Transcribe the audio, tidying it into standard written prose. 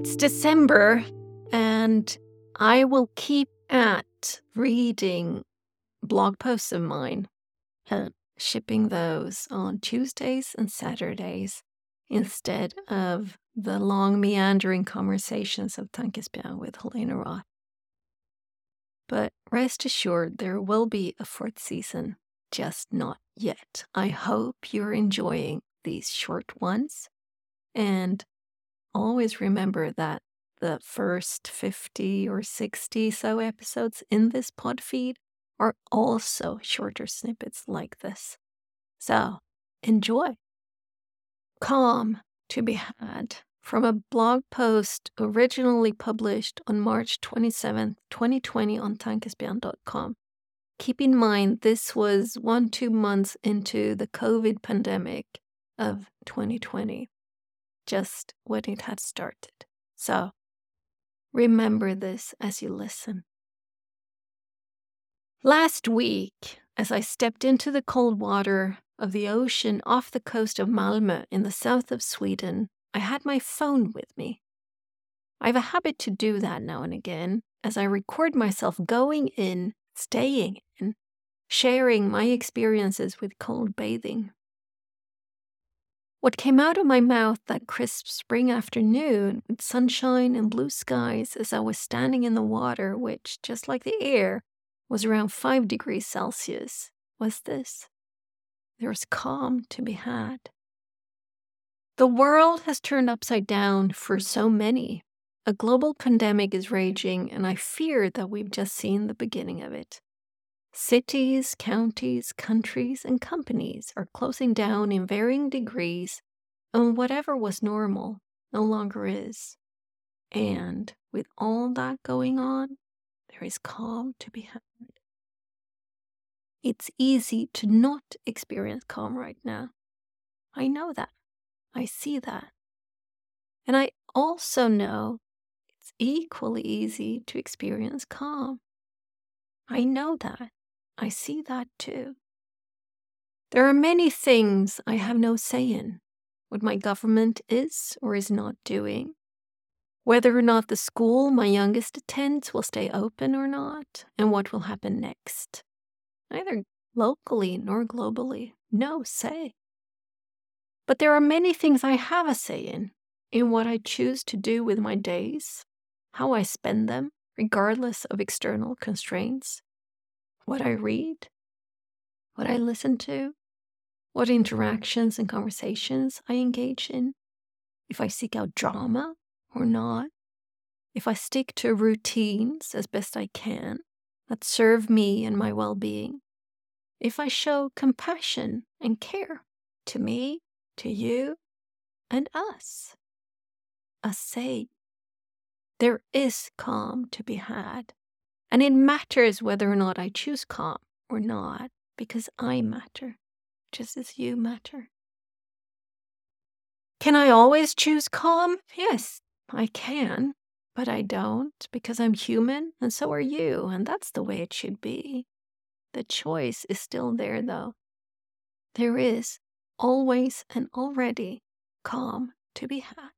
It's December, and I will keep at reading blog posts of mine and shipping those on Tuesdays and Saturdays instead of the long meandering conversations of Tankespian with Helena Roth. But rest assured, there will be a fourth season, just not yet. I hope you're enjoying these short ones, and always remember that the first 50 or 60 so episodes in this pod feed are also shorter snippets like this. So enjoy. Calm to be had from a blog post originally published on March 27, 2020 on tankespian.com. Keep in mind, this was 1-2 months into the COVID pandemic of 2020, just when it had started. So remember this as you listen. Last week, as I stepped into the cold water of the ocean off the coast of Malmö in the south of Sweden, I had my phone with me. I have a habit to do that now and again, as I record myself going in, staying in, sharing my experiences with cold bathing. What came out of my mouth that crisp spring afternoon with sunshine and blue skies as I was standing in the water, which, just like the air, was around 5 degrees Celsius, was this. There was calm to be had. The world has turned upside down for so many. A global pandemic is raging, and I fear that we've just seen the beginning of it. Cities, counties, countries, and companies are closing down in varying degrees, and whatever was normal no longer is. And with all that going on, there is calm to be had. It's easy to not experience calm right now. I know that. I see that. And I also know it's equally easy to experience calm. I know that. I see that too. There are many things I have no say in. What my government is or is not doing. Whether or not the school my youngest attends will stay open or not. And what will happen next. Neither locally nor globally. No say. But there are many things I have a say in what I choose to do with my days, how I spend them, regardless of external constraints, what I read, what I listen to, what interactions and conversations I engage in, if I seek out drama or not, if I stick to routines as best I can that serve me and my well-being, if I show compassion and care to me, to you, and us. A say. There is calm to be had, and it matters whether or not I choose calm or not, because I matter, just as you matter. Can I always choose calm? Yes, I can, but I don't, because I'm human, and so are you, and that's the way it should be. The choice is still there, though. There is always and already calm to be had.